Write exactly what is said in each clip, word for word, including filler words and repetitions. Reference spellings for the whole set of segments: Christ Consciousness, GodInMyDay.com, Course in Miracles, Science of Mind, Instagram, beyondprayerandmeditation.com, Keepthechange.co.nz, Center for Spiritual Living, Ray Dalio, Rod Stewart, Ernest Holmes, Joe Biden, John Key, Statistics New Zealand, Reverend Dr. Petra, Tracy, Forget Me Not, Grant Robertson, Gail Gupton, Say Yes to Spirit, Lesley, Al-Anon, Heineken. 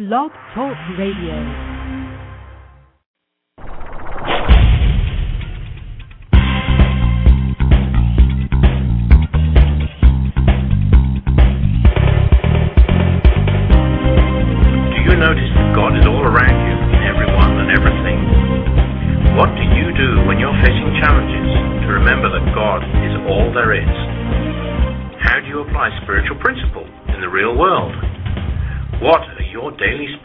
Blog Talk Radio.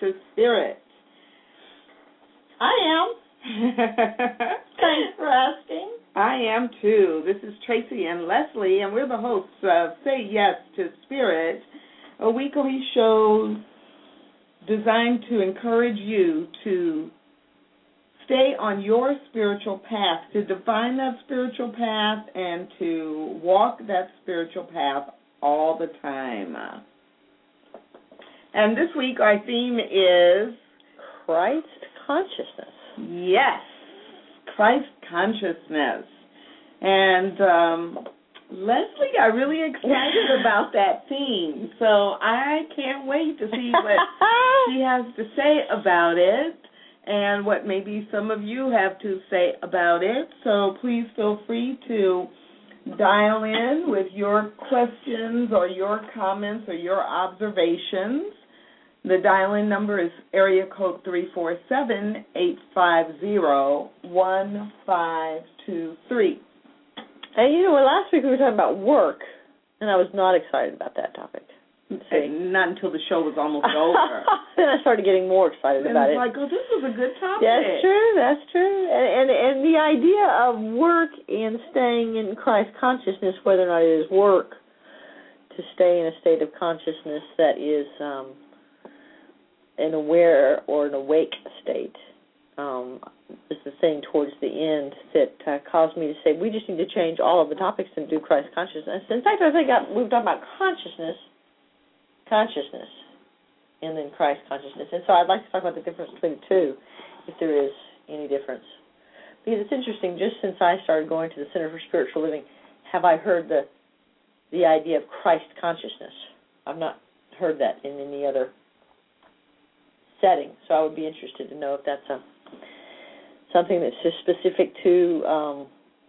to spirit? I am. Thanks for asking. I am too. This is Tracy and Lesley, and we're the hosts of Say Yes to Spirit, a weekly show designed to encourage you to stay on your spiritual path, to define that spiritual path, and to walk that spiritual path all the time. And this week our theme is Christ Consciousness. Yes, Christ Consciousness. And um, Lesley got really excited about that theme, so I can't wait to see what she has to say about it and what maybe some of you have to say about it. So please feel free to dial in with your questions or your comments or your observations. The dial-in number is area code three four seven, eight five zero, one five two three. And, you know, last week we were talking about work, and I was not excited about that topic. And not until the show was almost over. Then I started getting more excited about it. And I was like, oh, this was a good topic. That's true, that's true. And, and and the idea of work and staying in Christ consciousness, whether or not it is work, to stay in a state of consciousness that is um, an aware or an awake state, um, is the thing towards the end that uh, caused me to say, we just need to change all of the topics and do Christ consciousness. In fact, I think I, we've talked about consciousness, consciousness, and then Christ consciousness. And so I'd like to talk about the difference between the two, if there is any difference. Because it's interesting, just since I started going to the Center for Spiritual Living, have I heard the the idea of Christ consciousness. I've not heard that in any other setting, so I would be interested to know if that's a, something that's just specific to um,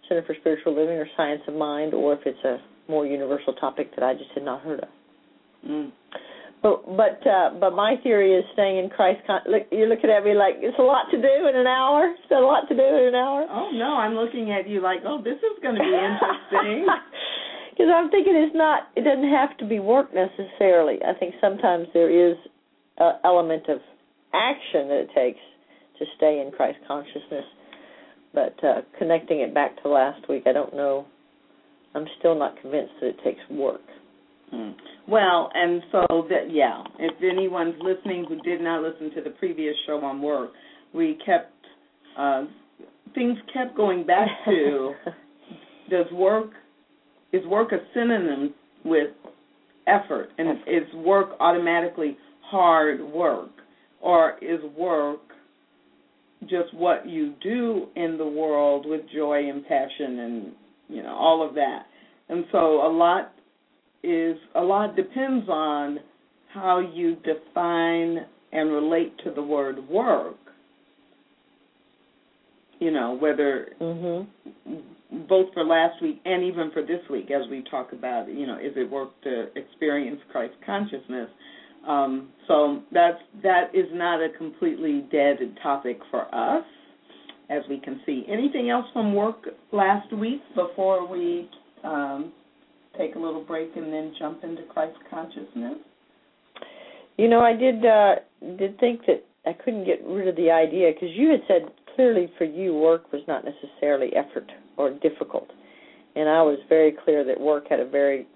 Center for Spiritual Living or Science of Mind, or if it's a more universal topic that I just had not heard of. Mm. But but uh, but my theory is staying in Christ. Con- look, you're looking at me like it's a lot to do in an hour. It's a lot to do in an hour. Oh no, I'm looking at you like, oh, this is going to be interesting. Because I'm thinking it's not. It doesn't have to be work necessarily. I think sometimes there is an element of action that it takes to stay in Christ consciousness. But uh, connecting it back to last week, I don't know. I'm still not convinced that it takes work. Well, and so, that yeah, if anyone's listening who did not listen to the previous show on work, we kept, uh, things kept going back to, does work, is work a synonym with effort? And is work automatically hard work? Or is work just what you do in the world with joy and passion and, you know, all of that? And so a lot is a lot depends on how you define and relate to the word work. You know, whether mm-hmm. both for last week and even for this week, as we talk about, you know, is it work to experience Christ consciousness? Um, so that's, that is not a completely dead topic for us, as we can see. Anything else from work last week before we Um, take a little break and then jump into Christ consciousness? You know, I did uh, did think that I couldn't get rid of the idea, because you had said clearly for you work was not necessarily effort or difficult, and I was very clear that work had a very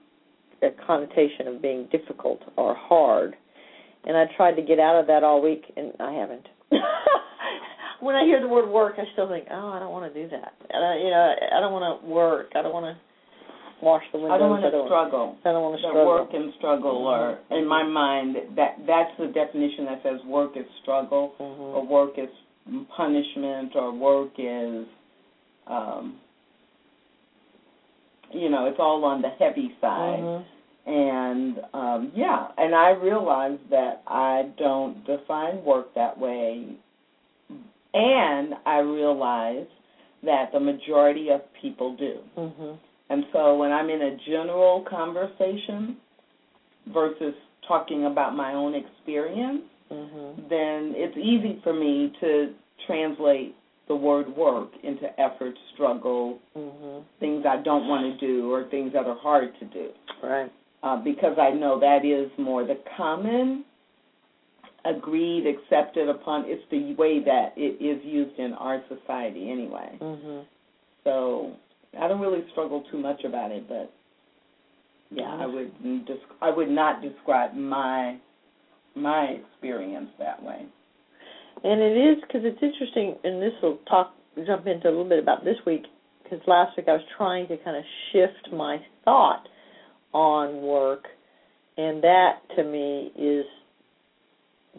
a connotation of being difficult or hard, and I tried to get out of that all week, and I haven't. When I hear the word work, I still think, oh, I don't want to do that. And I, you know, I don't want to work. I don't want to wash the windows. I don't want to struggle. I don't want to struggle. Work and struggle are, in my mind, that that's the definition that says work is struggle, mm-hmm. or work is punishment, or work is, um, you know, it's all on the heavy side. Mm-hmm. And, um, yeah, and I realize that I don't define work that way. And I realize that the majority of people do. Mm-hmm. And so when I'm in a general conversation versus talking about my own experience, mm-hmm. then it's easy for me to translate the word work into effort, struggle, mm-hmm. things I don't want to do or things that are hard to do. Right. Uh, because I know that is more the common, agreed, accepted upon. It's the way that it is used in our society anyway. Mm-hmm. So I don't really struggle too much about it, but yeah, mm-hmm. I would desc- I would not describe my my experience that way. And it is, because it's interesting, and this will talk jump into a little bit about this week, because last week I was trying to kind of shift my thought on work, and that to me is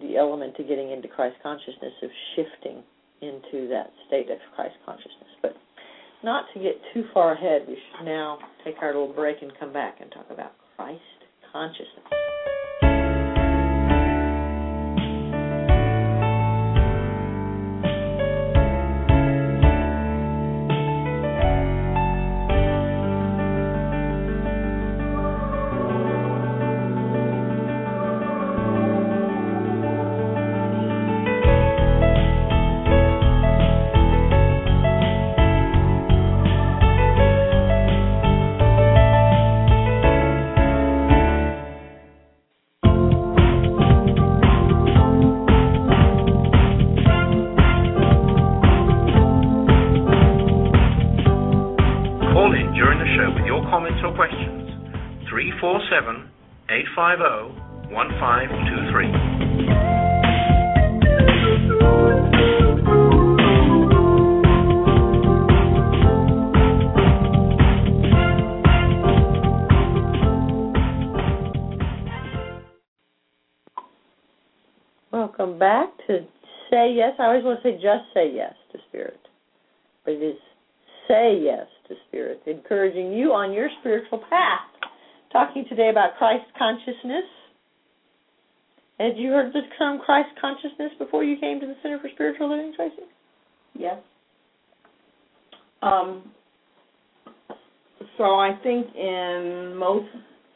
the element to getting into Christ consciousness, of shifting into that state of Christ consciousness. But not to get too far ahead, we should now take our little break and come back and talk about Christ consciousness. three four seven, eight five zero, one five two three. Welcome back to Say Yes. I always want to say just say yes to Spirit, but it is Say Yes to Spirit, encouraging you on your spiritual path. Talking today about Christ consciousness. Had you heard the term Christ consciousness before you came to the Center for Spiritual Living, Tracy? Yes. Um, so I think in most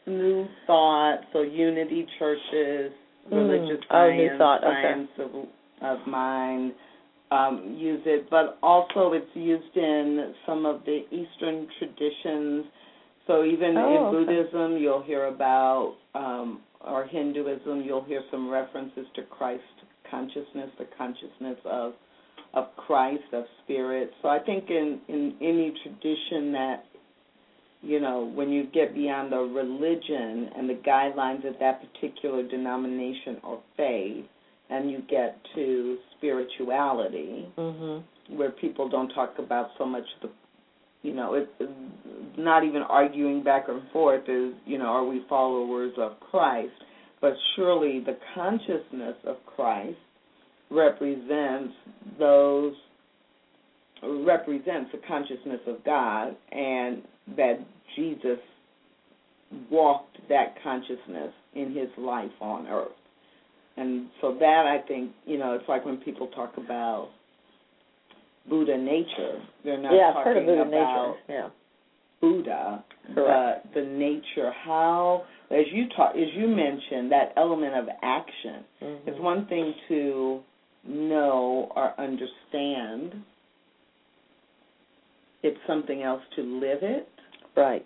New Thought, so Unity churches, religious mm. science, oh, thought. science okay. of, of mind, um, use it, but also it's used in some of the Eastern traditions. So even oh, in Buddhism, okay. you'll hear about, um, or Hinduism, you'll hear some references to Christ consciousness, the consciousness of of Christ, of Spirit. So I think in, in any tradition that, you know, when you get beyond the religion and the guidelines of that particular denomination or faith, and you get to spirituality, mm-hmm. where people don't talk about so much the You know, it's not even arguing back and forth is, you know, are we followers of Christ? But surely the consciousness of Christ represents those, represents the consciousness of God, and that Jesus walked that consciousness in his life on earth. And so that, I think, you know, it's like when people talk about Buddha nature. They're not yeah, talking Buddha about nature. Yeah. Buddha, Correct. but the nature, how, as you ta- as you mentioned, that element of action. Mm-hmm. It's one thing to know or understand. It's something else to live it. Right.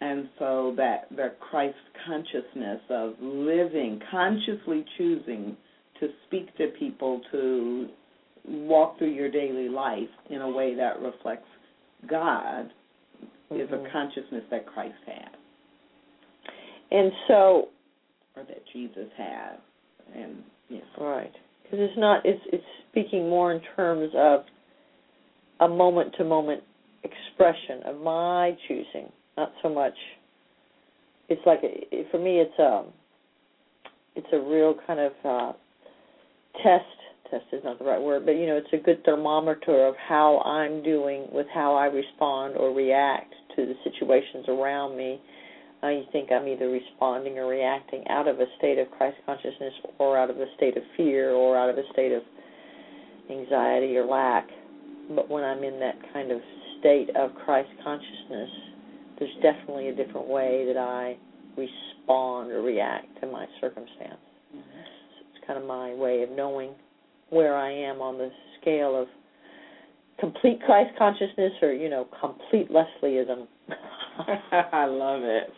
And so that, that Christ consciousness of living, consciously choosing to speak to people, to walk through your daily life in a way that reflects God, mm-hmm. is a consciousness that Christ had. And so... Or that Jesus had. and yeah. Right, because it's not. It's it's speaking more in terms of a moment to moment expression of my choosing, not so much. It's like a, for me, it's a it's a real kind of uh, test. Test is not the right word, but you know, it's a good thermometer of how I'm doing with how I respond or react to the situations around me. Uh, you think I'm either responding or reacting out of a state of Christ consciousness or out of a state of fear or out of a state of anxiety or lack. But when I'm in that kind of state of Christ consciousness, there's definitely a different way that I respond or react to my circumstance. Mm-hmm. So it's kind of my way of knowing where I am on the scale of complete Christ consciousness or, you know, complete Lesleyism. I love it.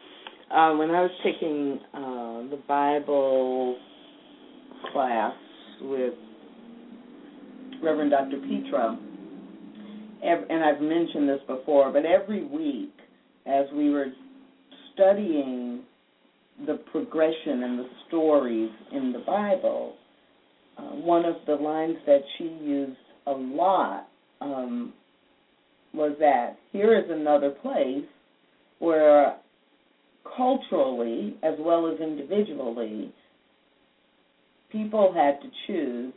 Uh, when I was taking uh, the Bible class with Reverend Doctor Petra, and I've mentioned this before, but every week as we were studying the progression and the stories in the Bible, uh, one of the lines that she used a lot um, was that here is another place where culturally, as well as individually, people had to choose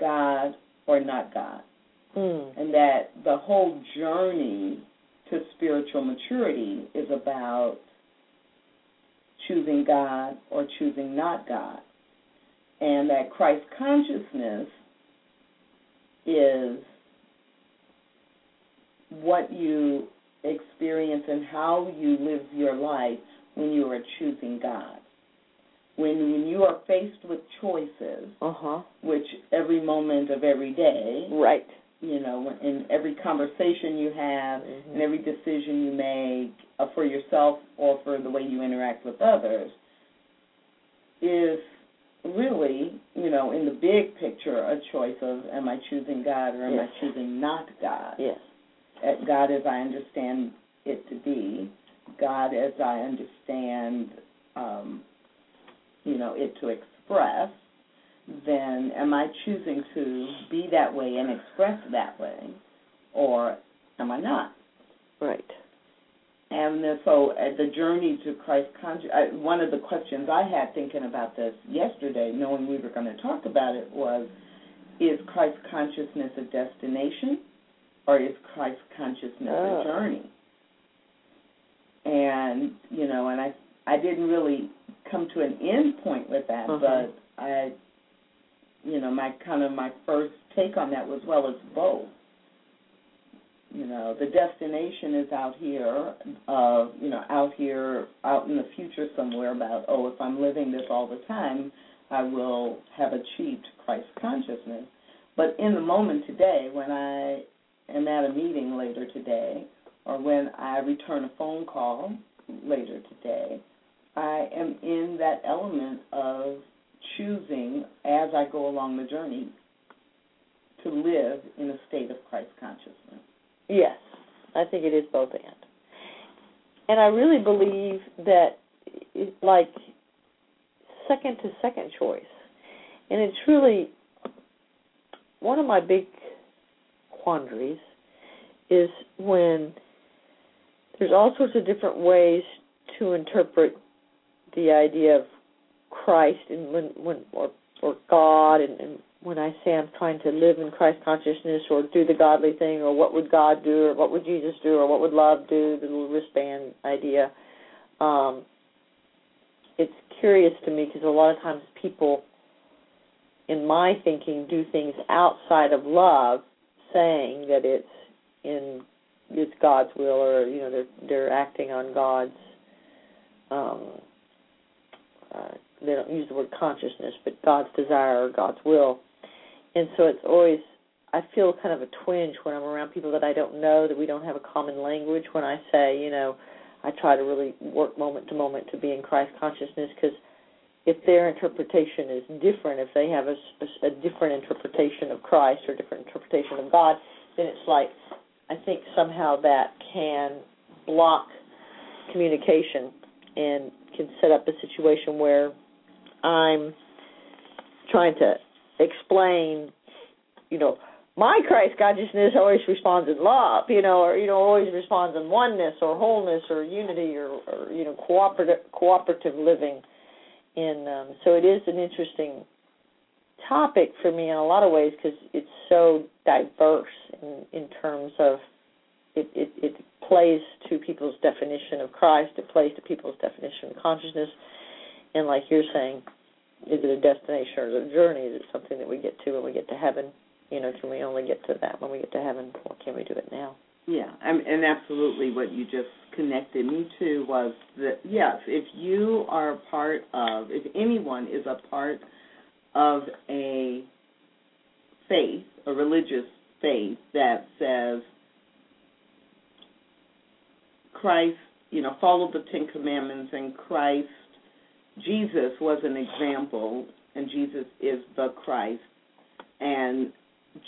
God or not God. Mm. And that the whole journey to spiritual maturity is about choosing God or choosing not God. And that Christ consciousness is what you experience and how you live your life when you are choosing God. When, when you are faced with choices, uh-huh. which every moment of every day, right? You know, in every conversation you have, mm-hmm. and every decision you make uh, for yourself or for the way you interact with others, is really, you know, in the big picture, a choice of am I choosing God or am yes. I choosing not God? Yes. At God as I understand it to be, God as I understand, um, you know, it to express, then am I choosing to be that way and express that way, or am I not? Right. And so uh, the journey to Christ consciousness, uh, one of the questions I had thinking about this yesterday, knowing we were going to talk about it, was, is Christ consciousness a destination? Or is Christ consciousness oh. a journey? And, you know, and I I didn't really come to an end point with that, uh-huh. but I, you know, my kind of my first take on that was, well, it's both. You know, the destination is out here, uh, you know, out here, out in the future somewhere about, oh, if I'm living this all the time, I will have achieved Christ consciousness. But in the moment today, when I am at a meeting later today, or when I return a phone call later today, I am in that element of choosing as I go along the journey to live in a state of Christ consciousness. Yes, I think it is both and. And I really believe that it's like second to second choice. And it's really one of my big quandaries is when there's all sorts of different ways to interpret the idea of Christ and when, when or, or God, and, and when I say I'm trying to live in Christ consciousness or do the godly thing or what would God do or what would Jesus do or what would love do, the little wristband idea. Um, it's curious to me because a lot of times people, in my thinking, do things outside of love, saying that it's in it's God's will, or you know they're they're acting on God's. Um, uh, they don't use the word consciousness, but God's desire or God's will, and so it's always I feel kind of a twinge when I'm around people that I don't know, that we don't have a common language. When I say, you know, I try to really work moment to moment to be in Christ consciousness, because if their interpretation is different, if they have a, a, a different interpretation of Christ or different interpretation of God, then it's like I think somehow that can block communication and can set up a situation where I'm trying to explain, you know, my Christ consciousness always responds in love, you know, or, you know, always responds in oneness or wholeness or unity or, or you know, cooperative, cooperative living. And um, so it is an interesting topic for me in a lot of ways because it's so diverse in, in terms of it, it, it plays to people's definition of Christ, it plays to people's definition of consciousness, and like you're saying, is it a destination or is it a journey? Is it something that we get to when we get to heaven? You know, can we only get to that when we get to heaven, or can we do it now? Yeah, and absolutely what you just connected me to was that, yes, if you are part of, if anyone is a part of a faith, a religious faith that says Christ, you know, follow the Ten Commandments and Christ, Jesus was an example, and Jesus is the Christ, and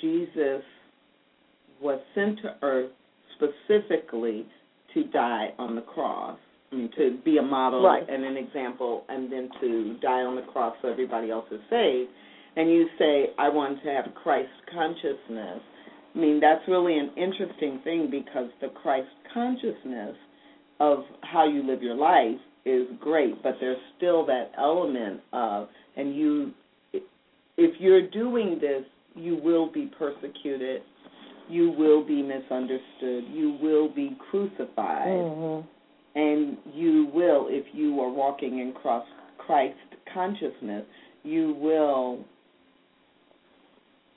Jesus was sent to earth specifically to die on the cross, I mean, to be a model right. and an example, and then to die on the cross so everybody else is saved, and you say, I want to have Christ consciousness. I mean, that's really an interesting thing because the Christ consciousness of how you live your life is great, but there's still that element of, and you, if you're doing this, you will be persecuted, you will be misunderstood, you will be crucified, mm-hmm. and you will, if you are walking in Christ consciousness, you will,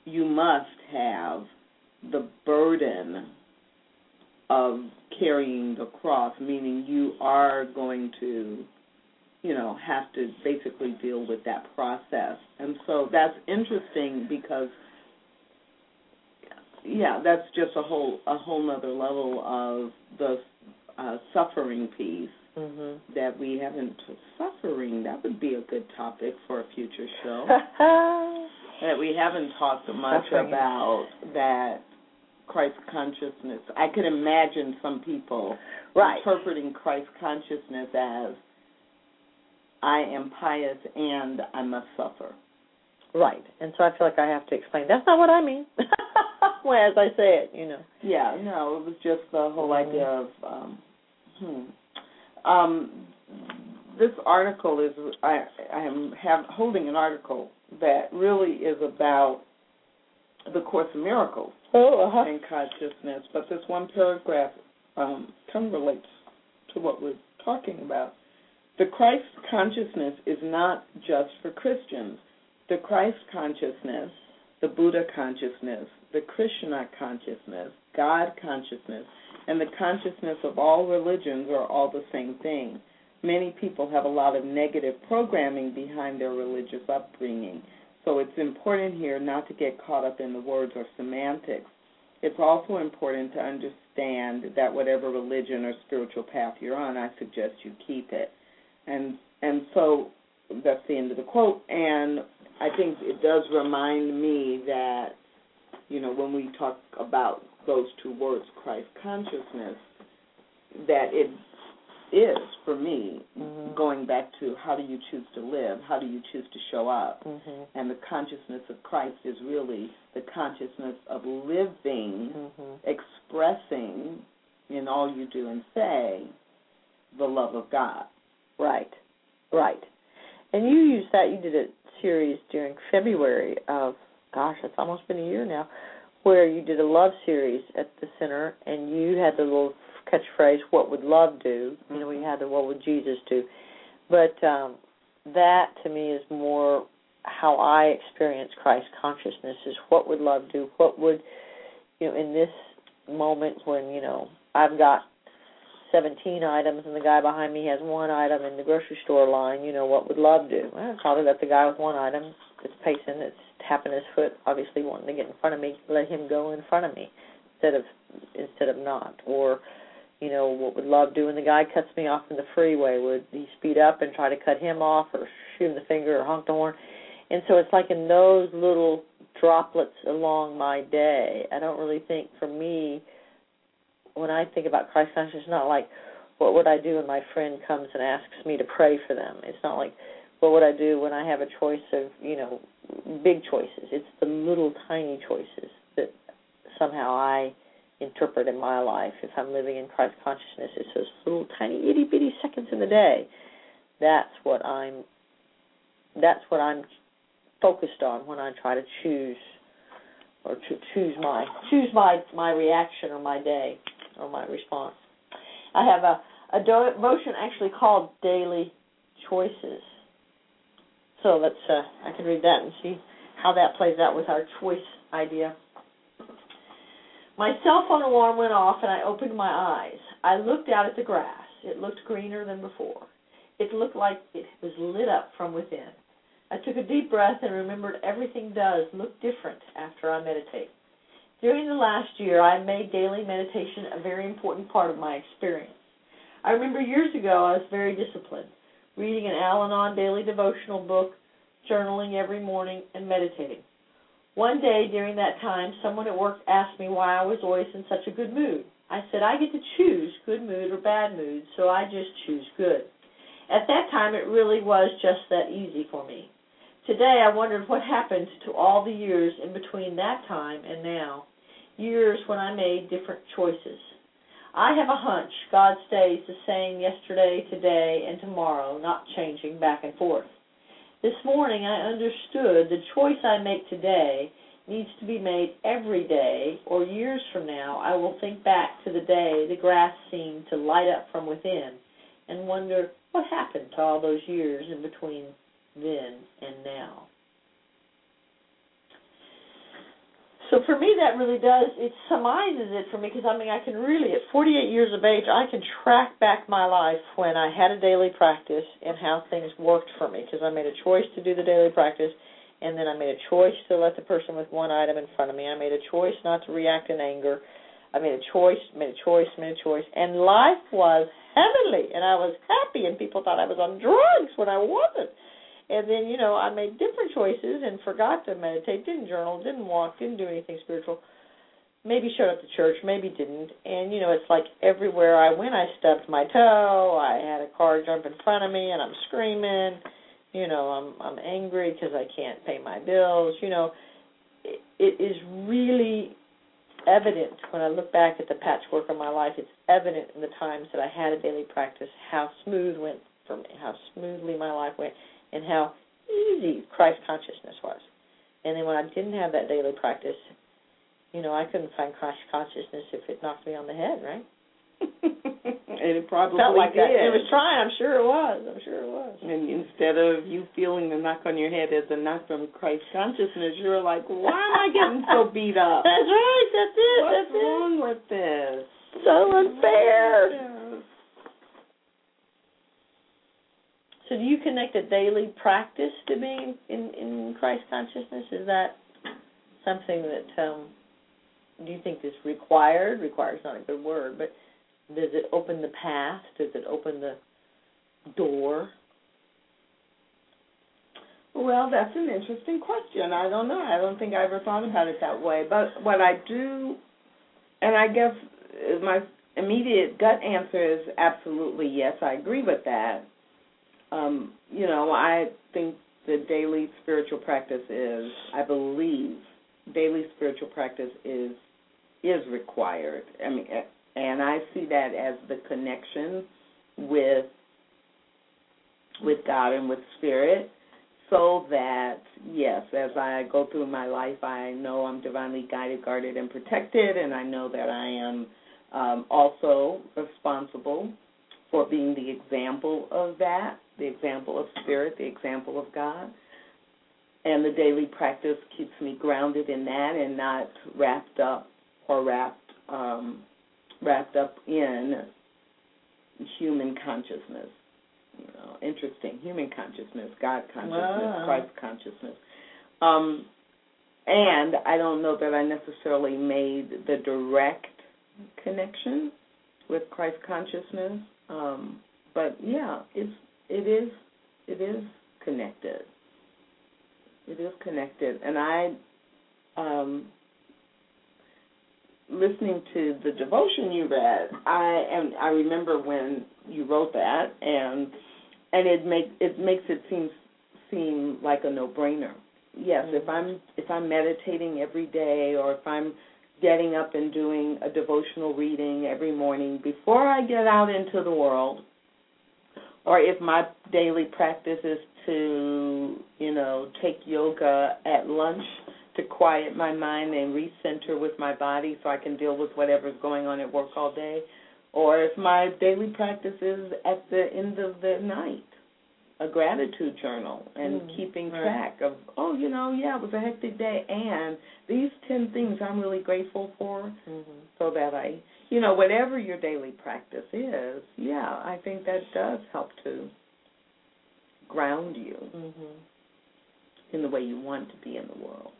you must have the burden of carrying the cross, meaning you are going to, you know, have to basically deal with that process. And so that's interesting because, yeah, that's just a whole a whole other level of the uh, suffering piece mm-hmm. that we haven't suffering. That would be a good topic for a future show that we haven't talked much suffering. About that Christ consciousness. I could imagine some people right. interpreting Christ consciousness as I am pious and I must suffer. Right, and so I feel like I have to explain. That's not what I mean. As I say it, you know. Yeah, no, it was just the whole mm-hmm. idea of. Um, hmm. um, this article is I, I am have, holding an article that really is about the Course in Miracles oh, uh-huh. and consciousness, but this one paragraph um, kind of relates to what we're talking about. The Christ consciousness is not just for Christians. The Christ consciousness, the Buddha consciousness, the Krishna consciousness, God consciousness, and the consciousness of all religions are all the same thing. Many people have a lot of negative programming behind their religious upbringing, so it's important here not to get caught up in the words or semantics. It's also important to understand that whatever religion or spiritual path you're on, I suggest you keep it. And and so that's the end of the quote. And I think it does remind me that, you know, when we talk about those two words, Christ consciousness, that it is, for me, mm-hmm. going back to how do you choose to live, how do you choose to show up, mm-hmm. and the consciousness of Christ is really the consciousness of living, mm-hmm. expressing in all you do and say the love of God. Right, right. And you used that, you did a series during February of, gosh, it's almost been a year now, where you did a love series at the center, and you had the little catchphrase, what would love do? Mm-hmm. You know, we had the what would Jesus do? But um, that, to me, is more how I experience Christ consciousness is what would love do? What would, you know, in this moment when, you know, I've got seventeen items, and the guy behind me has one item in the grocery store line, you know, what would love do? Well, I probably let the guy with one item that's pacing, that's tapping his foot, obviously wanting to get in front of me, let him go in front of me instead of instead of not. Or, you know, what would love do when the guy cuts me off in the freeway? Would he speed up and try to cut him off or shoot him the finger or honk the horn? And so it's like in those little droplets along my day, I don't really think, for me, when I think about Christ consciousness, it's not like, what would I do when my friend comes and asks me to pray for them? It's not like, what would I do when I have a choice of, you know, big choices? It's the little tiny choices that somehow I interpret in my life. If I'm living in Christ consciousness, it's those little tiny itty bitty seconds in the day. That's what I'm. That's what I'm focused on when I try to choose or to choose my choose my, my reaction or my day or my response. I have a a devotion actually called Daily Choices. So let's. Uh, I can read that and see how that plays out with our choice idea. My cell phone alarm went off and I opened my eyes. I looked out at the grass. It looked greener than before. It looked like it was lit up from within. I took a deep breath and remembered everything does look different after I meditate. During the last year, I made daily meditation a very important part of my experience. I remember years ago I was very disciplined, reading an Al-Anon daily devotional book, journaling every morning, and meditating. One day during that time, someone at work asked me why I was always in such a good mood. I said, I get to choose good mood or bad mood, so I just choose good. At that time, it really was just that easy for me. Today, I wondered what happened to all the years in between that time and now, years when I made different choices. I have a hunch God stays the same yesterday, today, and tomorrow, not changing back and forth. This morning, I understood the choice I make today needs to be made every day, or years from now, I will think back to the day the grass seemed to light up from within and wonder, what happened to all those years in between then and now? So for me, that really does, it surmises it for me, because I mean, I can really, at forty-eight years of age, I can track back my life when I had a daily practice and how things worked for me, because I made a choice to do the daily practice, and then I made a choice to let the person with one item in front of me. I made a choice not to react in anger. I made a choice, made a choice, made a choice, and life was heavenly, and I was happy, and people thought I was on drugs when I wasn't. And then, you know, I made different choices and forgot to meditate, didn't journal, didn't walk, didn't do anything spiritual, maybe showed up to church, maybe didn't. And, you know, it's like everywhere I went, I stubbed my toe, I had a car jump in front of me, and I'm screaming, you know, I'm I'm angry because I can't pay my bills, you know. It, it is really evident when I look back at the patchwork of my life. It's evident in the times that I had a daily practice how smooth went for me, how smoothly my life went, and how easy Christ consciousness was. And then when I didn't have that daily practice, you know, I couldn't find Christ consciousness if it knocked me on the head, right? And it probably felt like did. That. It was trying. I'm sure it was. I'm sure it was. And instead of you feeling the knock on your head as a knock from Christ consciousness, you're like, why am I getting so beat up? That's right. That's it. What's that's wrong it. with this? So unfair. Yeah. So do you connect a daily practice to being in, in Christ consciousness? Is that something that um, do you think is required? Required is not a good word, but does it open the path? Does it open the door? Well, that's an interesting question. I don't know. I don't think I ever thought about it that way. But what I do, and I guess my immediate gut answer is absolutely yes, I agree with that. Um, you know, I think the daily spiritual practice is, I believe, daily spiritual practice is is required. I mean, and I see that as the connection with with God and with Spirit, so that, yes, as I go through my life, I know I'm divinely guided, guarded, and protected, and I know that I am um, also responsible for being the example of that, the example of Spirit, the example of God. And the daily practice keeps me grounded in that and not wrapped up or wrapped um wrapped up in human consciousness. You know, interesting. Human consciousness, God consciousness, wow. Christ consciousness. Um, and I don't know that I necessarily made the direct connection with Christ consciousness. Um, but yeah, it's it is it is connected. It is connected. And I um listening to the devotion you read, I and I remember when you wrote that, and and it make it makes it seem seem like a no-brainer. Yes, mm-hmm. if I'm if I'm meditating every day, or if I'm getting up and doing a devotional reading every morning before I get out into the world, or if my daily practice is to, you know, take yoga at lunch to quiet my mind and recenter with my body so I can deal with whatever's going on at work all day, or if my daily practice is at the end of the night, a gratitude journal and mm, keeping right. track of, oh, you know, yeah, it was a hectic day, and these ten things I'm really grateful for, mm-hmm. so that I, you know, whatever your daily practice is, yeah, I think that does help to ground you mm-hmm. in the way you want to be in the world.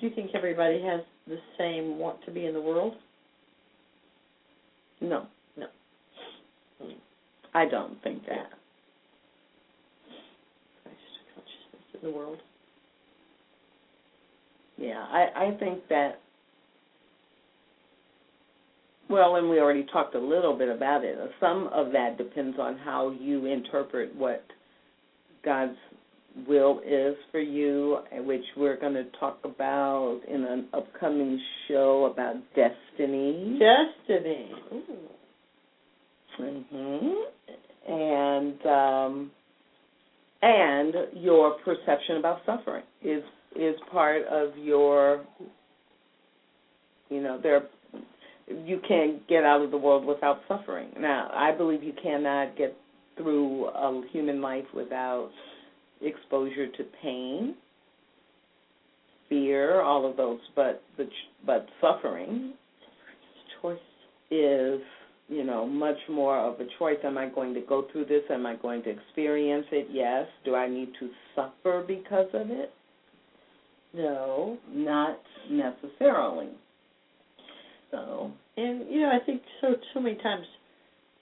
Do you think everybody has the same want to be in the world? No. No. Mm. I don't think that. Christ consciousness in the world. Yeah, I, I think that, well, and we already talked a little bit about it. Some of that depends on how you interpret what God's will is for you, which we're going to talk about in an upcoming show about destiny. Destiny. Ooh. Mm-hmm. And um, and your perception about suffering is is part of your, you know, there you can't get out of the world without suffering. Now, I believe you cannot get through a human life without exposure to pain, fear, all of those, but the but suffering choice is, you know, much more of a choice. Am I going to go through this? Am I going to experience it? Yes. Do I need to suffer because of it? No, not necessarily. So, and, you know, I think so, so many times,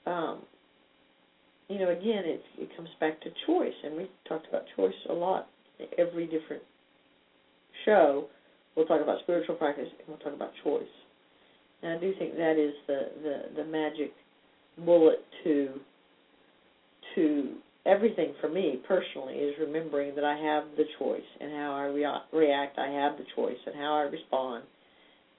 um, you know, again, it, it comes back to choice, and we talked about choice a lot. Every different show, we'll talk about spiritual practice, and we'll talk about choice. And I do think that is the, the, the magic bullet to to everything for me personally, is remembering that I have the choice, and how I rea- react, I have the choice, and how I respond.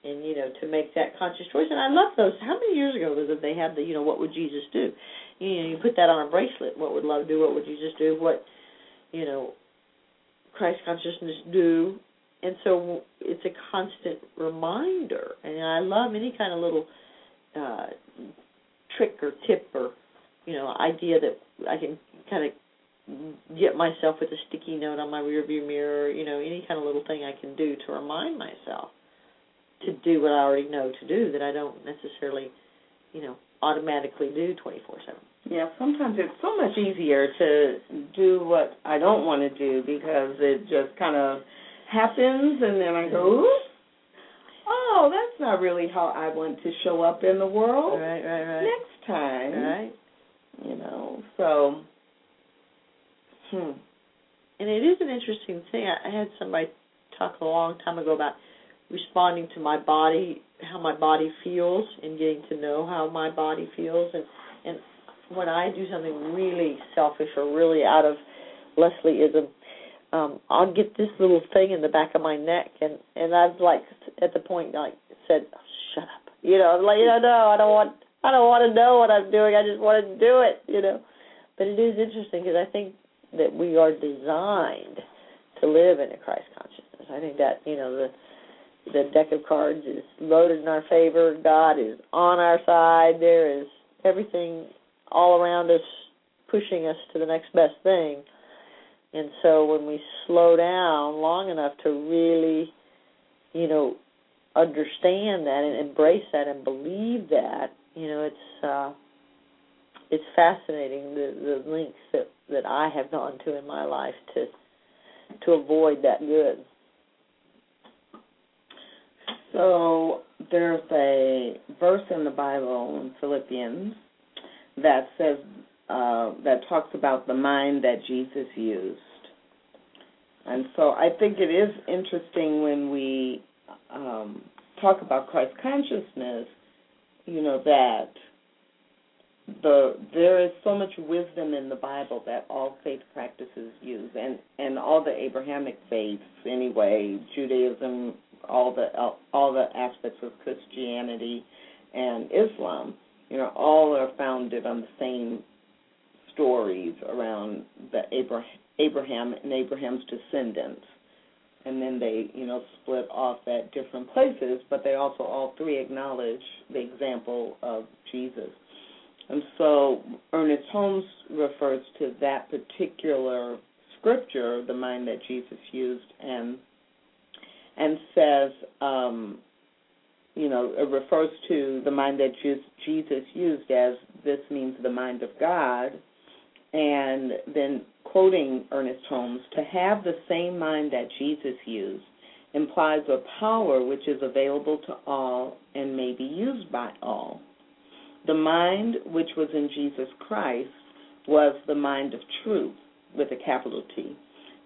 And, you know, to make that conscious choice. And I love those. How many years ago was it they had the, you know, what would Jesus do? You know, you put that on a bracelet. What would love do? What would Jesus do? What, you know, Christ consciousness do? And so it's a constant reminder. And I love any kind of little uh, trick or tip or, you know, idea that I can kind of get myself with a sticky note on my rearview mirror, you know, any kind of little thing I can do to remind myself to do what I already know to do, that I don't necessarily, you know, automatically do twenty-four seven. Yeah, sometimes it's so much easier to do what I don't want to do, because it just kind of happens, and then I go, oops, oh, that's not really how I want to show up in the world. Right, right, right. Next time. Right. You know, so, hmm. And it is an interesting thing. I had somebody talk a long time ago about responding to my body, how my body feels, and getting to know how my body feels. And, and when I do something really selfish or really out of Lesleyism, um, I'll get this little thing in the back of my neck, and, and I've, like, at the point, like, said, oh, shut up. You know, I'm like, you know, no, I don't want, I don't want to know what I'm doing. I just want to do it, you know. But it is interesting, because I think that we are designed to live in a Christ consciousness. I think that, you know, the The deck of cards is loaded in our favor. God is on our side. There is everything all around us pushing us to the next best thing. And so when we slow down long enough to really, you know, understand that and embrace that and believe that, you know, it's uh, it's fascinating the, the lengths that, that I have gone to in my life to to avoid that good. So there's a verse in the Bible in Philippians that says uh, that talks about the mind that Jesus used, and so I think it is interesting when we um, talk about Christ consciousness, you know, that the there is so much wisdom in the Bible that all faith practices use, and, and all the Abrahamic faiths anyway, Judaism, all the all the aspects of Christianity and Islam, you know, all are founded on the same stories around the Abraham, Abraham and Abraham's descendants. And then they, you know, split off at different places, but they also all three acknowledge the example of Jesus. And so Ernest Holmes refers to that particular scripture, the mind that Jesus used, and and says, um, you know, it refers to the mind that Jesus used as this means the mind of God, and then quoting Ernest Holmes, to have the same mind that Jesus used implies a power which is available to all and may be used by all. The mind which was in Jesus Christ was the mind of truth, with a capital T.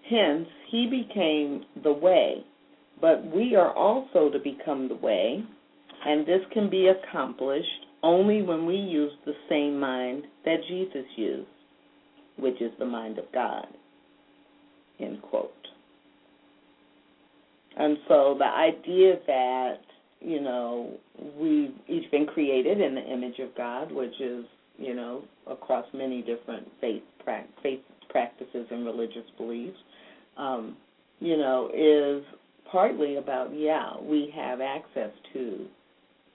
Hence, he became the way, but we are also to become the way, and this can be accomplished only when we use the same mind that Jesus used, which is the mind of God, end quote. And so the idea that, you know, we've each been created in the image of God, which is, you know, across many different faith, pra- faith practices and religious beliefs, um, you know, is partly about, yeah, we have access to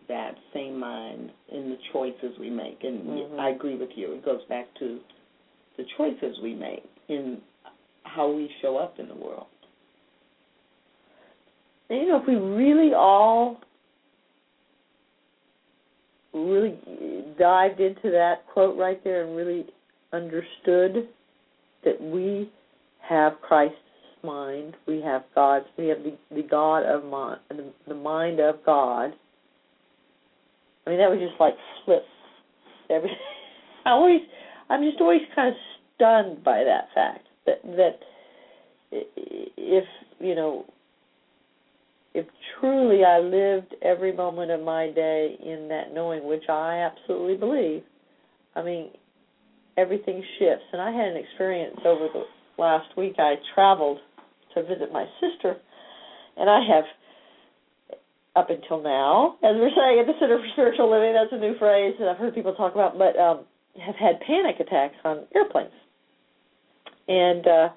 that same mind in the choices we make. And mm-hmm. I agree with you. It goes back to the choices we make in how we show up in the world. And, you know, if we really all really dived into that quote right there and really understood that we have Christ's mind, we have God's, we have the, the God of mind, the, the mind of God. I mean, that would just like flip everything. I always. I'm just always kind of stunned by that fact, that that if, you know, if truly I lived every moment of my day in that knowing, which I absolutely believe, I mean, everything shifts. And I had an experience over the last week. I traveled to visit my sister, and I have, up until now, as we're saying at the Center for Spiritual Living, that's a new phrase that I've heard people talk about, but um, have had panic attacks on airplanes. And uh,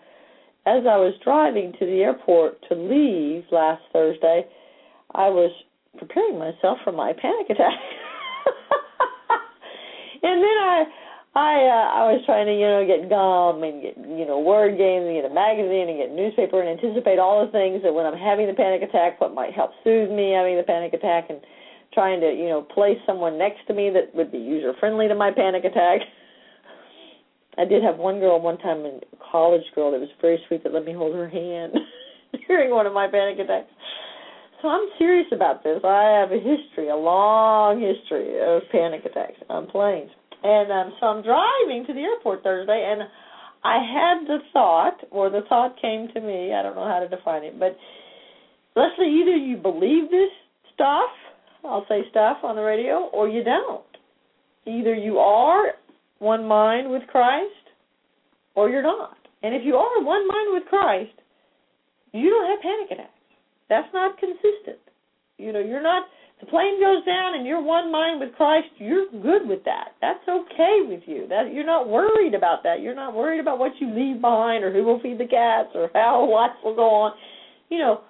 as I was driving to the airport to leave last Thursday, I was preparing myself for my panic attack. And then I I, uh, I was trying to, you know, get gum and get, you know, word games and get a magazine and get a newspaper and anticipate all the things that when I'm having the panic attack, what might help soothe me having the panic attack, and trying to, you know, place someone next to me that would be user-friendly to my panic attack. I did have one girl one time, a college girl, that was very sweet, that let me hold her hand during one of my panic attacks. So I'm serious about this. I have a history, a long history of panic attacks on planes. And um, so I'm driving to the airport Thursday, and I had the thought, or the thought came to me, I don't know how to define it, but, Leslie, either you believe this stuff, I'll say stuff on the radio, or you don't. Either you are one mind with Christ, or you're not. And if you are one mind with Christ, you don't have panic attacks. That's not consistent. You know, you're not, the plane goes down and you're one mind with Christ, you're good with that. That's okay with you. That you're not worried about that. You're not worried about what you leave behind, or who will feed the cats, or how life will go on. You know,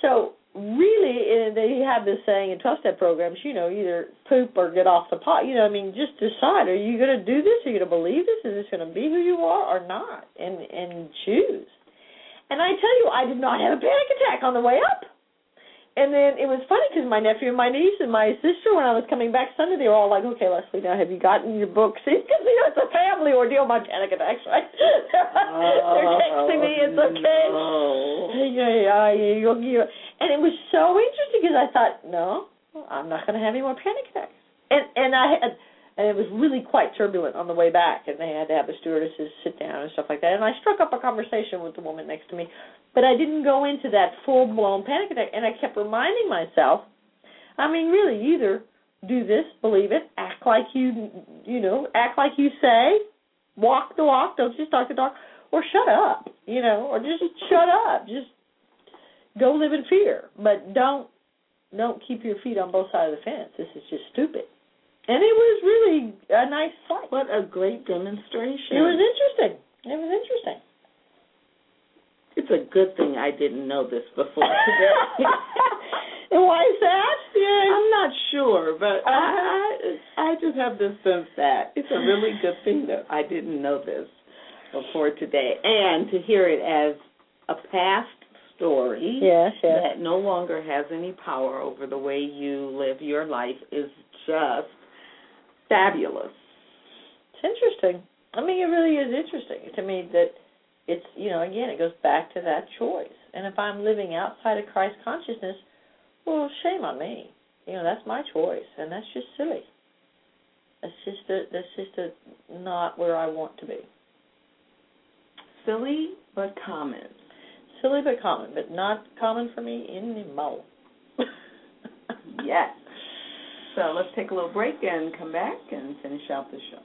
so really, they have this saying in twelve-step programs, you know, either poop or get off the pot. You know, I mean, just decide, are you going to do this? Are you going to believe this? Is this going to be who you are or not? And and choose. And I tell you, I did not have a panic attack on the way up. And then it was funny because my nephew and my niece and my sister, when I was coming back Sunday, they were all like, okay, Leslie, now have you gotten your books? Because, you know, it's a family ordeal, my panic attacks, right? Oh, they're texting me, it's okay. No. Yeah, yeah, yeah, yeah. And it was so interesting because I thought, no, I'm not going to have any more panic attacks. And and I had, and it was really quite turbulent on the way back, and they had to have the stewardesses sit down and stuff like that. And I struck up a conversation with the woman next to me, but I didn't go into that full-blown panic attack, and I kept reminding myself, I mean, really, either do this, believe it, act like you, you know, act like you say, walk the walk, don't just talk the talk, or shut up, you know, or just shut up, just go live in fear. But don't, don't keep your feet on both sides of the fence. This is just stupid. And it was really a nice fight. What a great demonstration. It was interesting. It was interesting. It's a good thing I didn't know this before today. And why is that? Yeah, I'm not sure, but I, I I just have this sense that it's a really good thing that I didn't know this before today. And to hear it as a past story yes, yes. that no longer has any power over the way you live your life is just fabulous. It's interesting. I mean, it really is interesting to me that it's, you know, again, it goes back to that choice. And if I'm living outside of Christ consciousness, well, shame on me. You know, that's my choice, and that's just silly. That's just a, that's just a not where I want to be. Silly but common. Silly but common, but not common for me anymore. Yes. So let's take a little break and come back and finish out the show.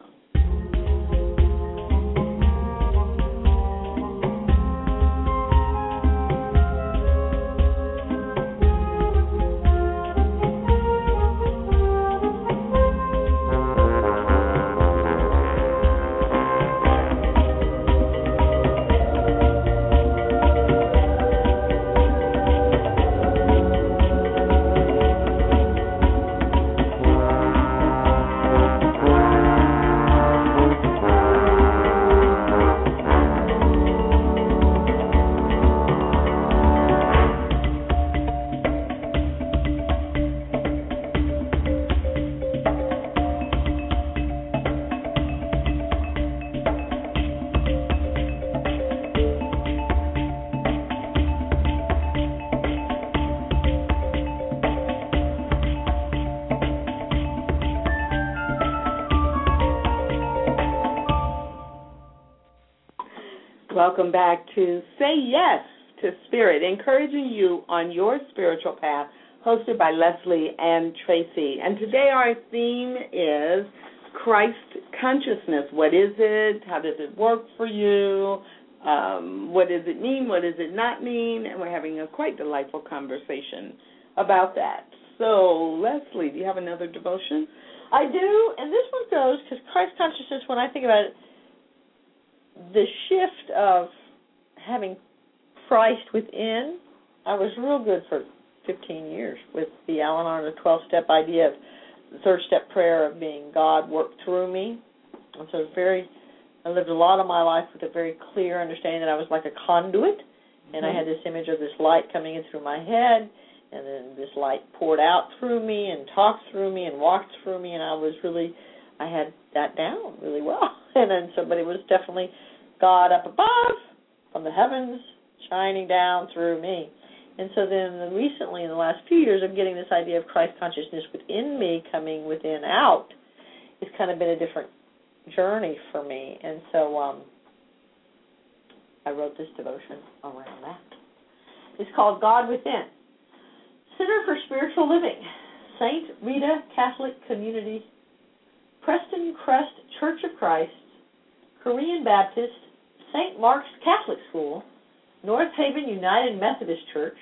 Welcome back to Say Yes to Spirit, encouraging you on your spiritual path, hosted by Lesley and Tracy. And today our theme is Christ Consciousness. What is it? How does it work for you? Um, what does it mean? What does it not mean? And we're having a quite delightful conversation about that. So, Lesley, do you have another devotion? I do, and this one goes, because Christ Consciousness, when I think about it, the shift of having Christ within, I was real good for fifteen years with the Al-Anon and the twelve-step idea of the third-step prayer of being God worked through me. And so it was very, I lived a lot of my life with a very clear understanding that I was like a conduit, mm-hmm. and I had this image of this light coming in through my head, and then this light poured out through me and talked through me and walked through me, and I was really, I had that down really well. And then somebody was definitely God up above from the heavens shining down through me. And so then recently in the last few years I'm getting this idea of Christ consciousness within me coming within out. It's kind of been a different journey for me. And so um, I wrote this devotion around that. It's called God Within. Center for Spiritual Living, Saint Rita Catholic Community, Preston Crest Church of Christ, Korean Baptist, Saint Mark's Catholic School, North Haven United Methodist Church,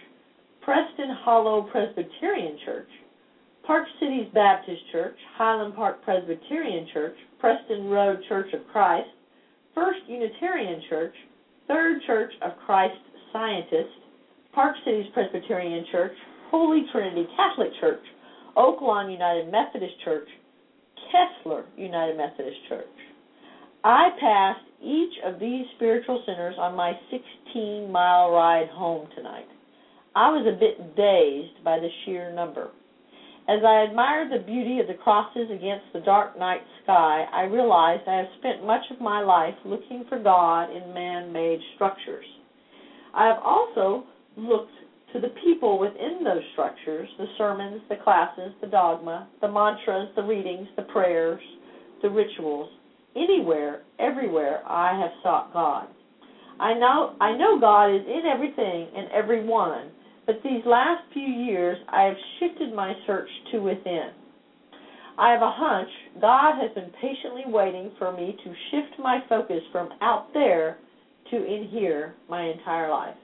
Preston Hollow Presbyterian Church, Park Cities Baptist Church, Highland Park Presbyterian Church, Preston Road Church of Christ, First Unitarian Church, Third Church of Christ Scientist, Park Cities Presbyterian Church, Holy Trinity Catholic Church, Oaklawn United Methodist Church, Kessler United Methodist Church. I passed each of these spiritual centers on my sixteen-mile ride home tonight. I was a bit dazed by the sheer number. As I admired the beauty of the crosses against the dark night sky, I realized I have spent much of my life looking for God in man-made structures. I have also looked to the people within those structures, the sermons, the classes, the dogma, the mantras, the readings, the prayers, the rituals, anywhere, everywhere I have sought God. I know I know God is in everything and everyone, but these last few years I have shifted my search to within. I have a hunch God has been patiently waiting for me to shift my focus from out there to in here my entire life.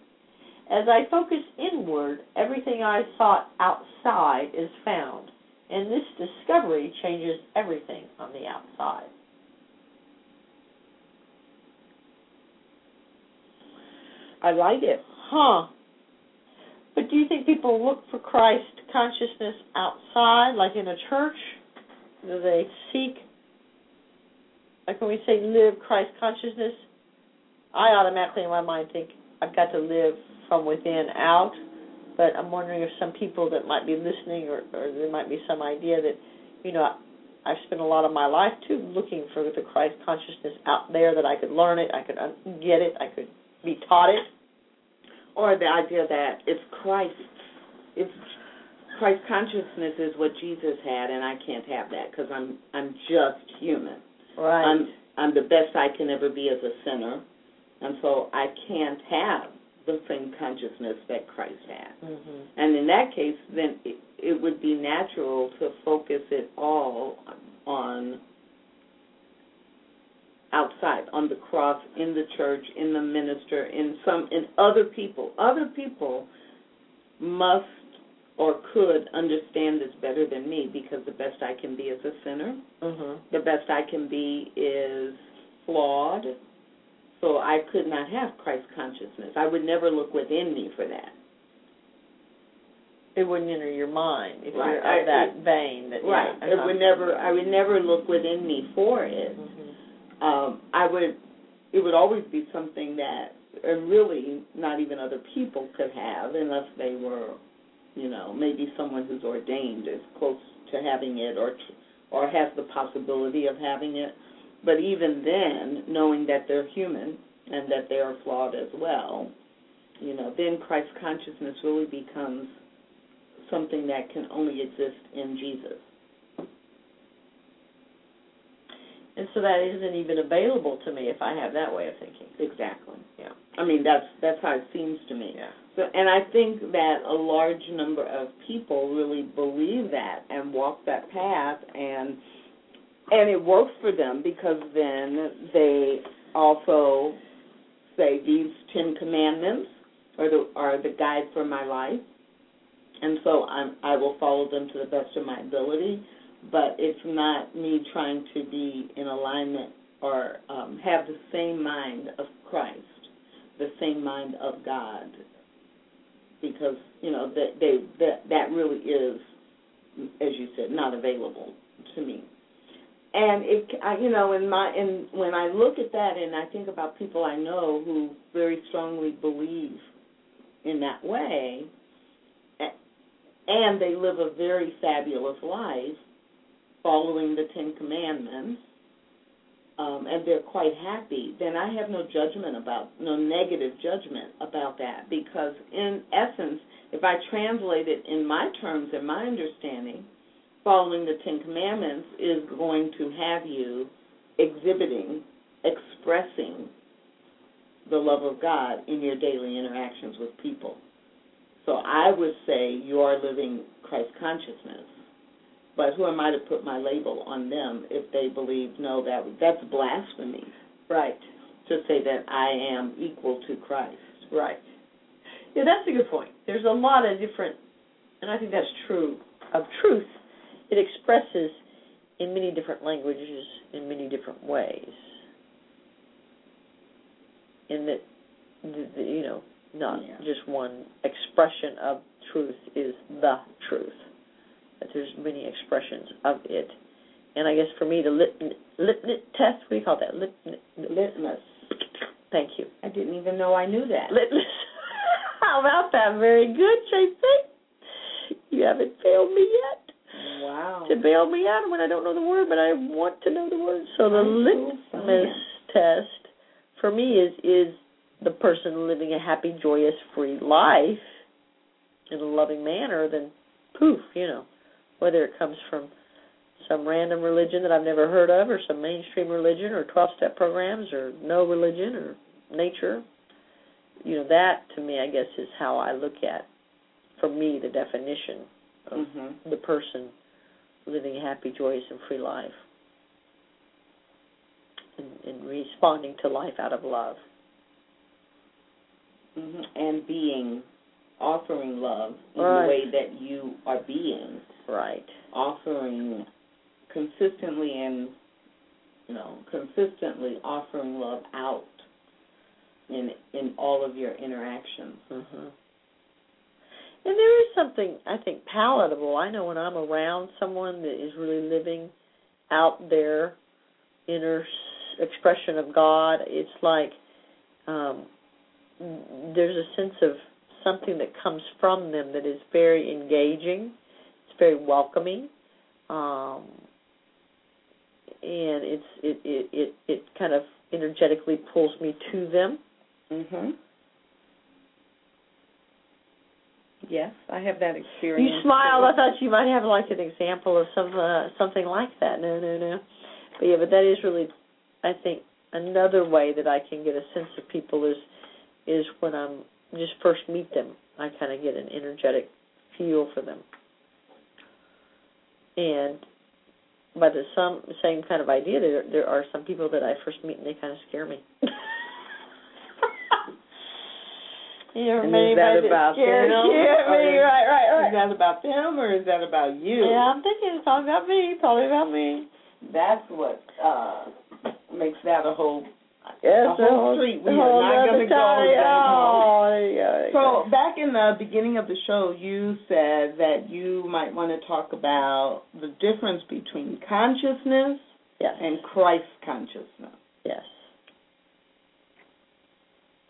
As I focus inward, everything I sought outside is found, and this discovery changes everything on the outside. I like it. Huh. But do you think people look for Christ consciousness outside, like in a church? Do they seek, like when we say live Christ consciousness, I automatically in my mind think I've got to live from within out, but I'm wondering if some people that might be listening or, or there might be some idea that, you know, I've spent a lot of my life, too, looking for the Christ consciousness out there that I could learn it, I could get it, I could be taught it. Or the idea that it's Christ, it's Christ consciousness is what Jesus had, and I can't have that because I'm I'm just human. Right. I'm I'm the best I can ever be as a sinner, and so I can't have the same consciousness that Christ had. Mm-hmm. And in that case, then it, it would be natural to focus it all on outside, on the cross, in the church, in the minister, in some, in other people. Other people must or could understand this better than me because the best I can be is a sinner. Mm-hmm. The best I can be is flawed. So I could not have Christ consciousness. I would never look within me for that. It wouldn't enter your mind if right. you're of that vein. That, right. Yeah, it would never. I would never look within me for it. Mm-hmm. Um, I would. It would always be something that really not even other people could have unless they were, you know, maybe someone who's ordained is close to having it or or has the possibility of having it. But even then, knowing that they're human and that they are flawed as well, you know, then Christ consciousness really becomes something that can only exist in Jesus. And so that isn't even available to me if I have that way of thinking. Exactly. Yeah. I mean, that's that's how it seems to me. Yeah. So, and I think that a large number of people really believe that and walk that path, and And it works for them because then they also say these Ten Commandments are the, are the guide for my life, and so I'm, I will follow them to the best of my ability, but it's not me trying to be in alignment or um, have the same mind of Christ, the same mind of God, because, you know, that, they, that, that really is, as you said, not available to me. And it, I, you know, in my, in when I look at that and I think about people I know who very strongly believe in that way, and they live a very fabulous life, following the Ten Commandments, um, and they're quite happy. Then I have no judgment about, no negative judgment about that, because in essence, if I translate it in my terms and my understanding, following the Ten Commandments is going to have you exhibiting, expressing the love of God in your daily interactions with people. So I would say you are living Christ consciousness, but who am I to put my label on them if they believe, no, that that's blasphemy. Right. To say that I am equal to Christ. Right. Yeah, that's a good point. There's a lot of different, and I think that's true, of truth. It expresses in many different languages, in many different ways. And that, you know, not yeah. just one expression of truth is the truth. That there's many expressions of it. And I guess for me, the litmus lit, lit test, what do you call that? Lit, lit, litmus. Thank you. I didn't even know I knew that. Litmus. How about that? Very good, Tracy. You haven't failed me yet. Wow. To bail me out when I don't know the word, but I want to know the word. So the litmus test for me is, is the person living a happy, joyous, free life in a loving manner, then poof, you know, whether it comes from some random religion that I've never heard of or some mainstream religion or twelve-step programs or no religion or nature, you know, that to me I guess is how I look at, for me, the definition of mm-hmm. the person living a happy, joyous, and free life, and, and responding to life out of love. Mm-hmm. And being, offering love in right. the way that you are being. Right. Offering consistently and, you know, consistently offering love out in in all of your interactions. Mm-hmm. And there is something, I think, palatable. I know when I'm around someone that is really living out their inner expression of God, it's like um, there's a sense of something that comes from them that is very engaging. It's very welcoming. Um, and it's it, it, it, it kind of energetically pulls me to them. Mm-hmm. Yes, I have that experience. You smiled. I thought you might have like an example of some uh, something like that. No, no, no. But yeah, but that is really, I think, another way that I can get a sense of people is is when I'm just first meet them. I kind of get an energetic feel for them, and by the some, same kind of idea, there there are some people that I first meet and they kind of scare me. You're and is that about scared them? Scared me. Is, right, right, right. Is that about them or is that about you? Yeah, I'm thinking it's all about me. It's all about me. That's what uh, makes that a whole, yes, a whole street. We whole are not going to go down. Oh, so back in the beginning of the show, you said that you might want to talk about the difference between consciousness yes. and Christ consciousness. Yes.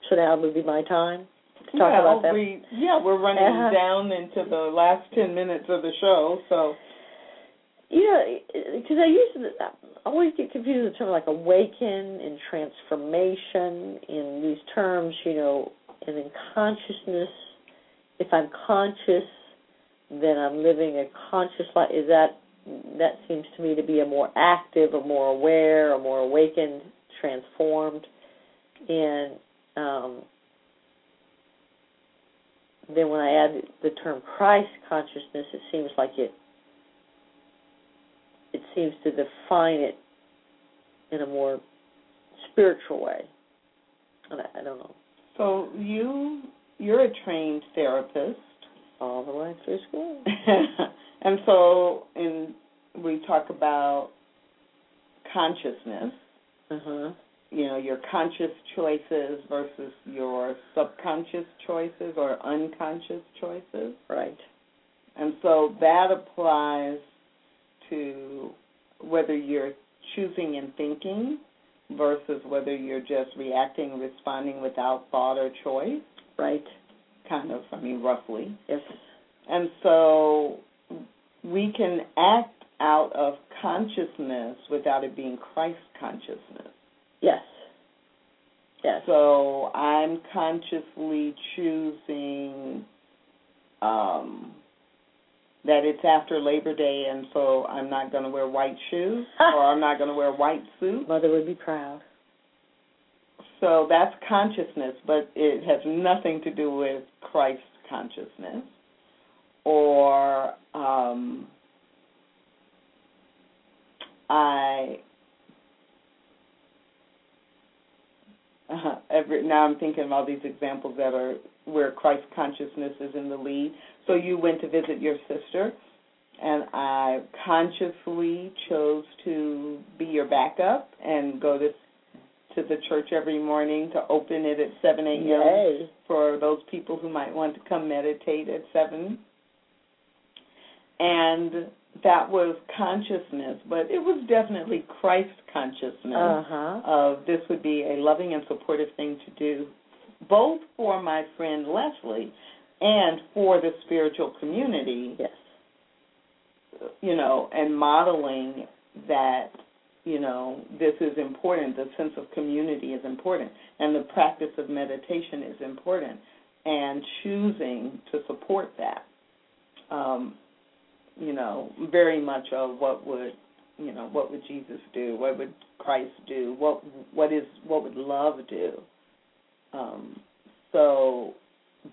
So now would be my time. Talk well, about that. We, yeah, we're running uh-huh. down into the last ten minutes of the show, so you know, because I used to, I always get confused with the term like awaken and transformation in these terms, you know, and in consciousness. If I'm conscious, then I'm living a conscious life. Is that that seems to me to be a more active, or more aware, or more awakened, transformed, and um. Then when I add the term Christ consciousness, it seems like it it seems to define it in a more spiritual way. And I, I don't know. So you you're a trained therapist all the way through school, and so in we talk about consciousness. Uh-huh. You know, your conscious choices versus your subconscious choices or unconscious choices. Right. And so that applies to whether you're choosing and thinking versus whether you're just reacting, responding without thought or choice. Right. Kind of, I mean, roughly. Yes. And so we can act out of consciousness without it being Christ consciousness. Yes. Yes. So I'm consciously choosing um, that it's after Labor Day, and so I'm not going to wear white shoes or I'm not going to wear a white suit. Mother would be proud. So that's consciousness, but it has nothing to do with Christ consciousness. Or um, I... Uh-huh. Every, now I'm thinking of all these examples that are where Christ consciousness is in the lead. So you went to visit your sister, and I consciously chose to be your backup and go to to the church every morning to open it at seven a.m. for those people who might want to come meditate at seven. And that was consciousness, but it was definitely Christ consciousness uh-huh. of this would be a loving and supportive thing to do, both for my friend Lesley and for the spiritual community. Yes. You know, and modeling that, you know, this is important, the sense of community is important, and the practice of meditation is important, and choosing to support that. Um You know, very much of what would, you know, what would Jesus do? What would Christ do? What what is what would love do? Um, so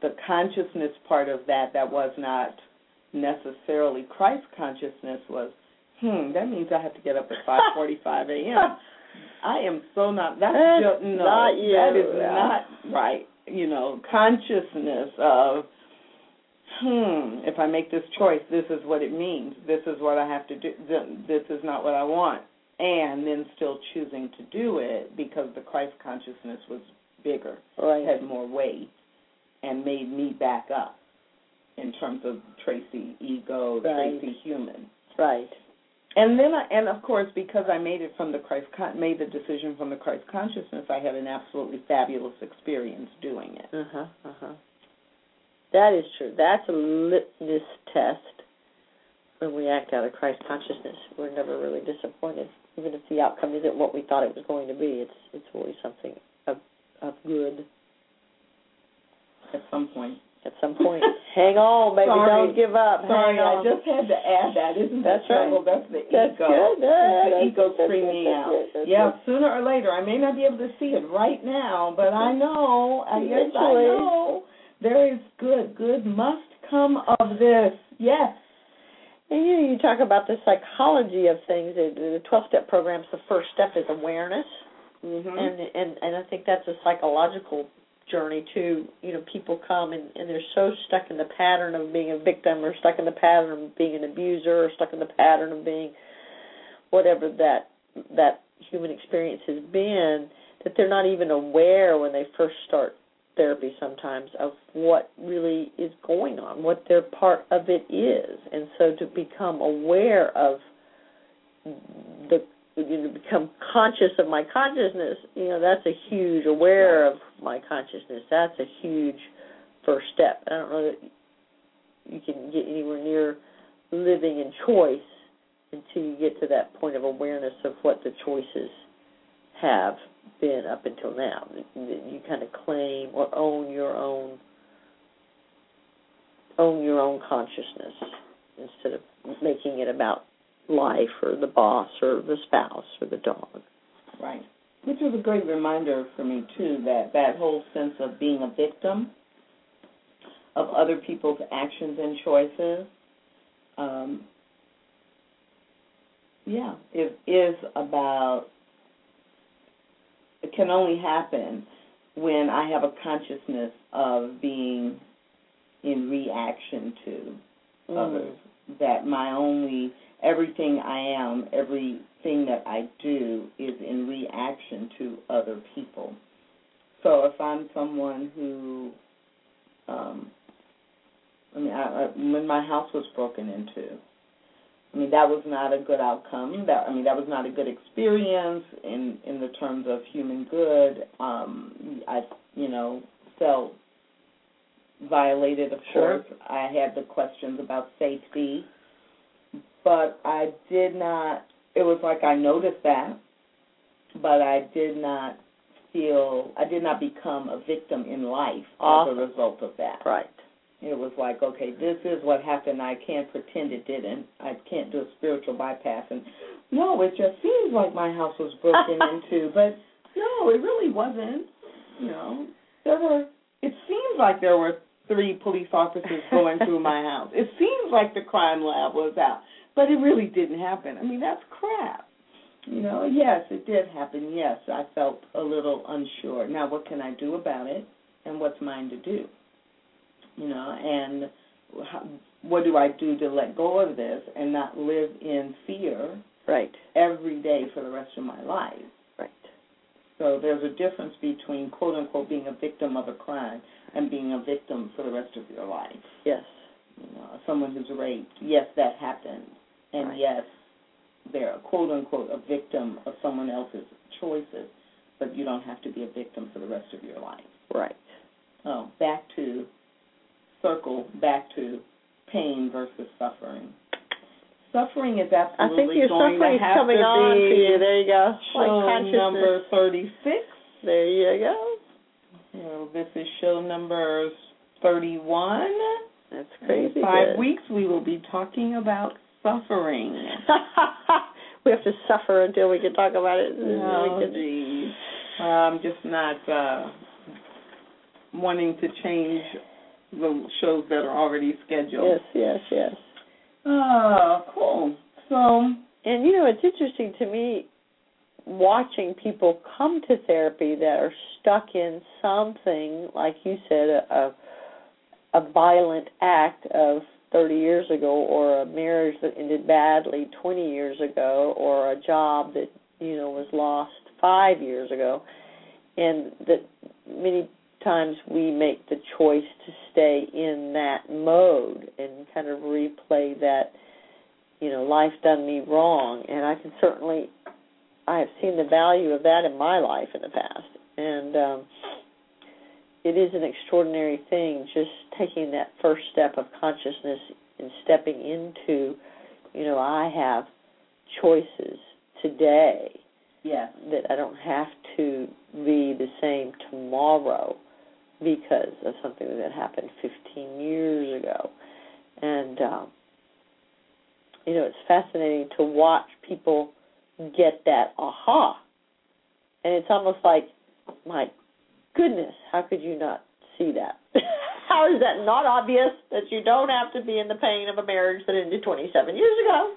the consciousness part of that that was not necessarily Christ consciousness was hmm, that means I have to get up at five forty-five a m I am so not, that's, that's just, no, not you. That is not right. You know, consciousness of, hmm, if I make this choice, this is what it means. This is what I have to do. This is not what I want. And then still choosing to do it because the Christ consciousness was bigger, right, had more weight, and made me back up in terms of Tracy ego, right, Tracy human. Right. And then, I, and of course, because I made it from the Christ, made the decision from the Christ consciousness, I had an absolutely fabulous experience doing it. Uh huh. Uh huh. That is true. That's a litmus test. When we act out of Christ consciousness, we're never really disappointed, even if the outcome isn't what we thought it was going to be. It's it's always something of of good. At some point. At some point. Hang on, baby. Sorry. Don't give up. Sorry, I just had to add that. Isn't that trouble? That's the that's ego. Good. That's the ego screaming out. Good. Yeah, good. Sooner or later. I may not be able to see it right now, but I know, I guess I know, there is good. Good must come of this. Yes. And you you talk about the psychology of things. The twelve-step programs, the first step is awareness. Mm-hmm. And, and, and I think that's a psychological journey too. You know, people come and, and they're so stuck in the pattern of being a victim, or stuck in the pattern of being an abuser, or stuck in the pattern of being whatever that that human experience has been, that they're not even aware when they first start therapy sometimes of what really is going on, what their part of it is. And so to become aware of the you know, become conscious of my consciousness, you know, that's a huge, aware of my consciousness, that's a huge first step. I don't know that you can get anywhere near living in choice until you get to that point of awareness of what the choices have been up until now. You kind of claim or own your own, own your own consciousness instead of making it about life or the boss or the spouse or the dog. Right. Which is a great reminder for me, too, that that whole sense of being a victim of other people's actions and choices, um, yeah, it is about, it can only happen when I have a consciousness of being in reaction to mm. others, that my only... Everything I am, everything that I do is in reaction to other people. So if I'm someone who, um, I mean, I, I, when my house was broken into, I mean, that was not a good outcome. That I mean, that was not a good experience in, in the terms of human good. Um, I, you know, felt violated, of sure. course. I had the questions about safety. But I did not, it was like I noticed that, but I did not feel, I did not become a victim in life awesome. as a result of that. Right. It was like, okay, this is what happened. I can't pretend it didn't. I can't do a spiritual bypass. And no, it just seems like my house was broken into, but no, it really wasn't. You know, there were, it seems like there were three police officers going through my house. It seems like the crime lab was out. But it really didn't happen. I mean, that's crap. You know, yes, it did happen. Yes, I felt a little unsure. Now, what can I do about it, and what's mine to do? You know, and how, what do I do to let go of this and not live in fear right. every day for the rest of my life? Right. So there's a difference between, quote, unquote, being a victim of a crime and being a victim for the rest of your life. Yes. You know, someone who's raped, yes, that happened. And right. yes, they're, quote, unquote, a victim of someone else's choices, but you don't have to be a victim for the rest of your life. Right. Oh, back to, circle, back to pain versus suffering. Suffering is absolutely going to have to be... I think your suffering is coming on to you. There you go. Show like number thirty-six. There you go. You know, this is show number thirty-one. That's crazy. In five good. weeks we will be talking about suffering. We have to suffer until we can talk about it. Oh, geez. Well, I'm just not uh, wanting to change the shows that are already scheduled. Yes, yes, yes. Oh, cool. So And, you know, it's interesting to me watching people come to therapy that are stuck in something, like you said, a, a, a violent act of thirty years ago, or a marriage that ended badly twenty years ago, or a job that, you know, was lost five years ago. And that many times we make the choice to stay in that mode and kind of replay that, you know, life done me wrong. And I can certainly, I have seen the value of that in my life in the past. And um, it is an extraordinary thing, just taking that first step of consciousness and stepping into, you know, I have choices today. Yes. That I don't have to be the same tomorrow because of something that happened fifteen years ago. And, um, you know, it's fascinating to watch people get that aha. And it's almost like, my goodness, how could you not see that? How is that not obvious, that you don't have to be in the pain of a marriage that ended twenty-seven years ago?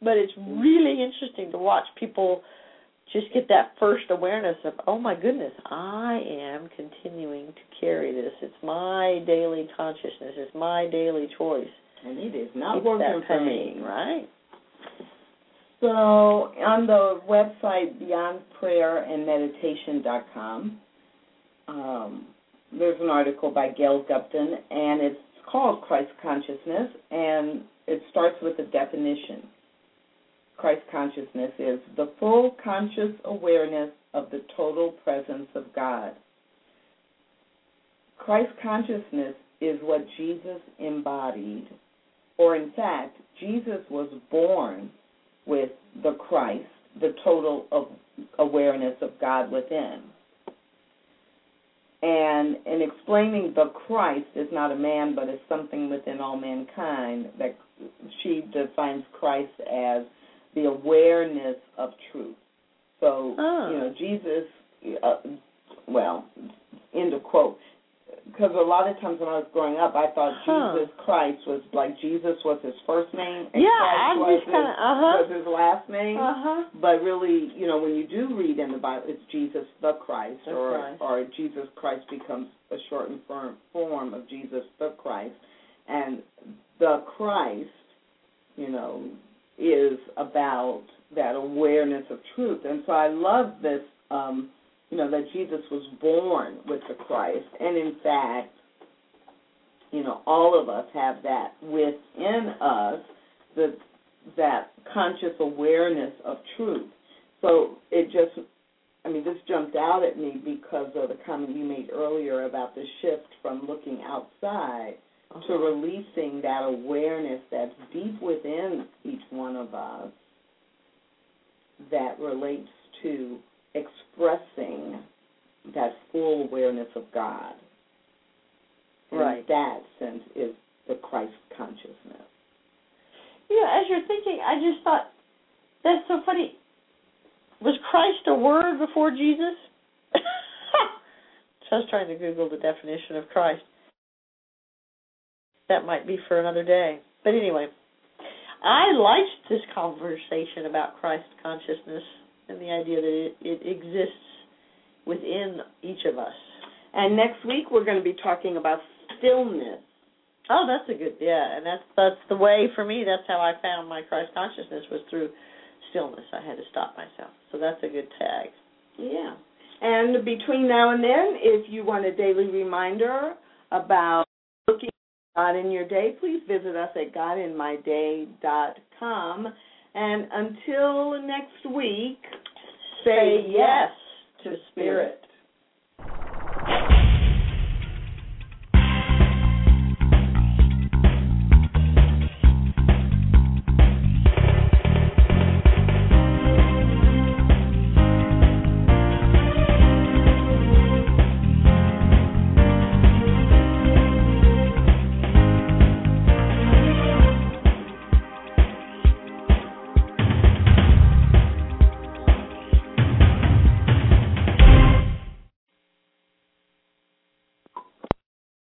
But it's really interesting to watch people just get that first awareness of, oh, my goodness, I am continuing to carry this. It's my daily consciousness. It's my daily choice. And it is not it's working for me. Right. So on the website, beyond prayer and meditation dot com, um, there's an article by Gail Gupton, and it's called Christ Consciousness, and it starts with a definition. Christ consciousness is the full conscious awareness of the total presence of God. Christ consciousness is what Jesus embodied, or in fact, Jesus was born with the Christ, the total of awareness of God within. And in explaining the Christ is not a man, but is something within all mankind, that she defines Christ as the awareness of truth. So, oh. you know, Jesus, uh, well, end of quote, because a lot of times when I was growing up, I thought huh. Jesus Christ was, like, Jesus was his first name, and yeah, Christ was, just his, kinda, uh-huh. was his last name. Uh-huh. But really, you know, when you do read in the Bible, it's Jesus the Christ, the or, Christ. or Jesus Christ becomes a shortened form of Jesus the Christ. And the Christ, you know, is about that awareness of truth. And so I love this, um, you know, that Jesus was born with the Christ. And in fact, you know, all of us have that within us, the, that conscious awareness of truth. So it just, I mean, this jumped out at me because of the comment you made earlier about the shift from looking outside to releasing that awareness that's deep within each one of us that relates to expressing that full awareness of God. Right. And that sense is the Christ consciousness. You know, as you're thinking, I just thought, that's so funny. Was Christ a word before Jesus? So I was trying to Google the definition of Christ. That might be for another day. But anyway, I liked this conversation about Christ consciousness and the idea that it, it exists within each of us. And next week we're going to be talking about stillness. Oh, that's a good, yeah, and that's, that's the way for me. That's how I found my Christ consciousness, was through stillness. I had to stop myself. So that's a good tag. Yeah. And between now and then, if you want a daily reminder about looking God in your day, please visit us at God in my day dot com. And until next week, say yes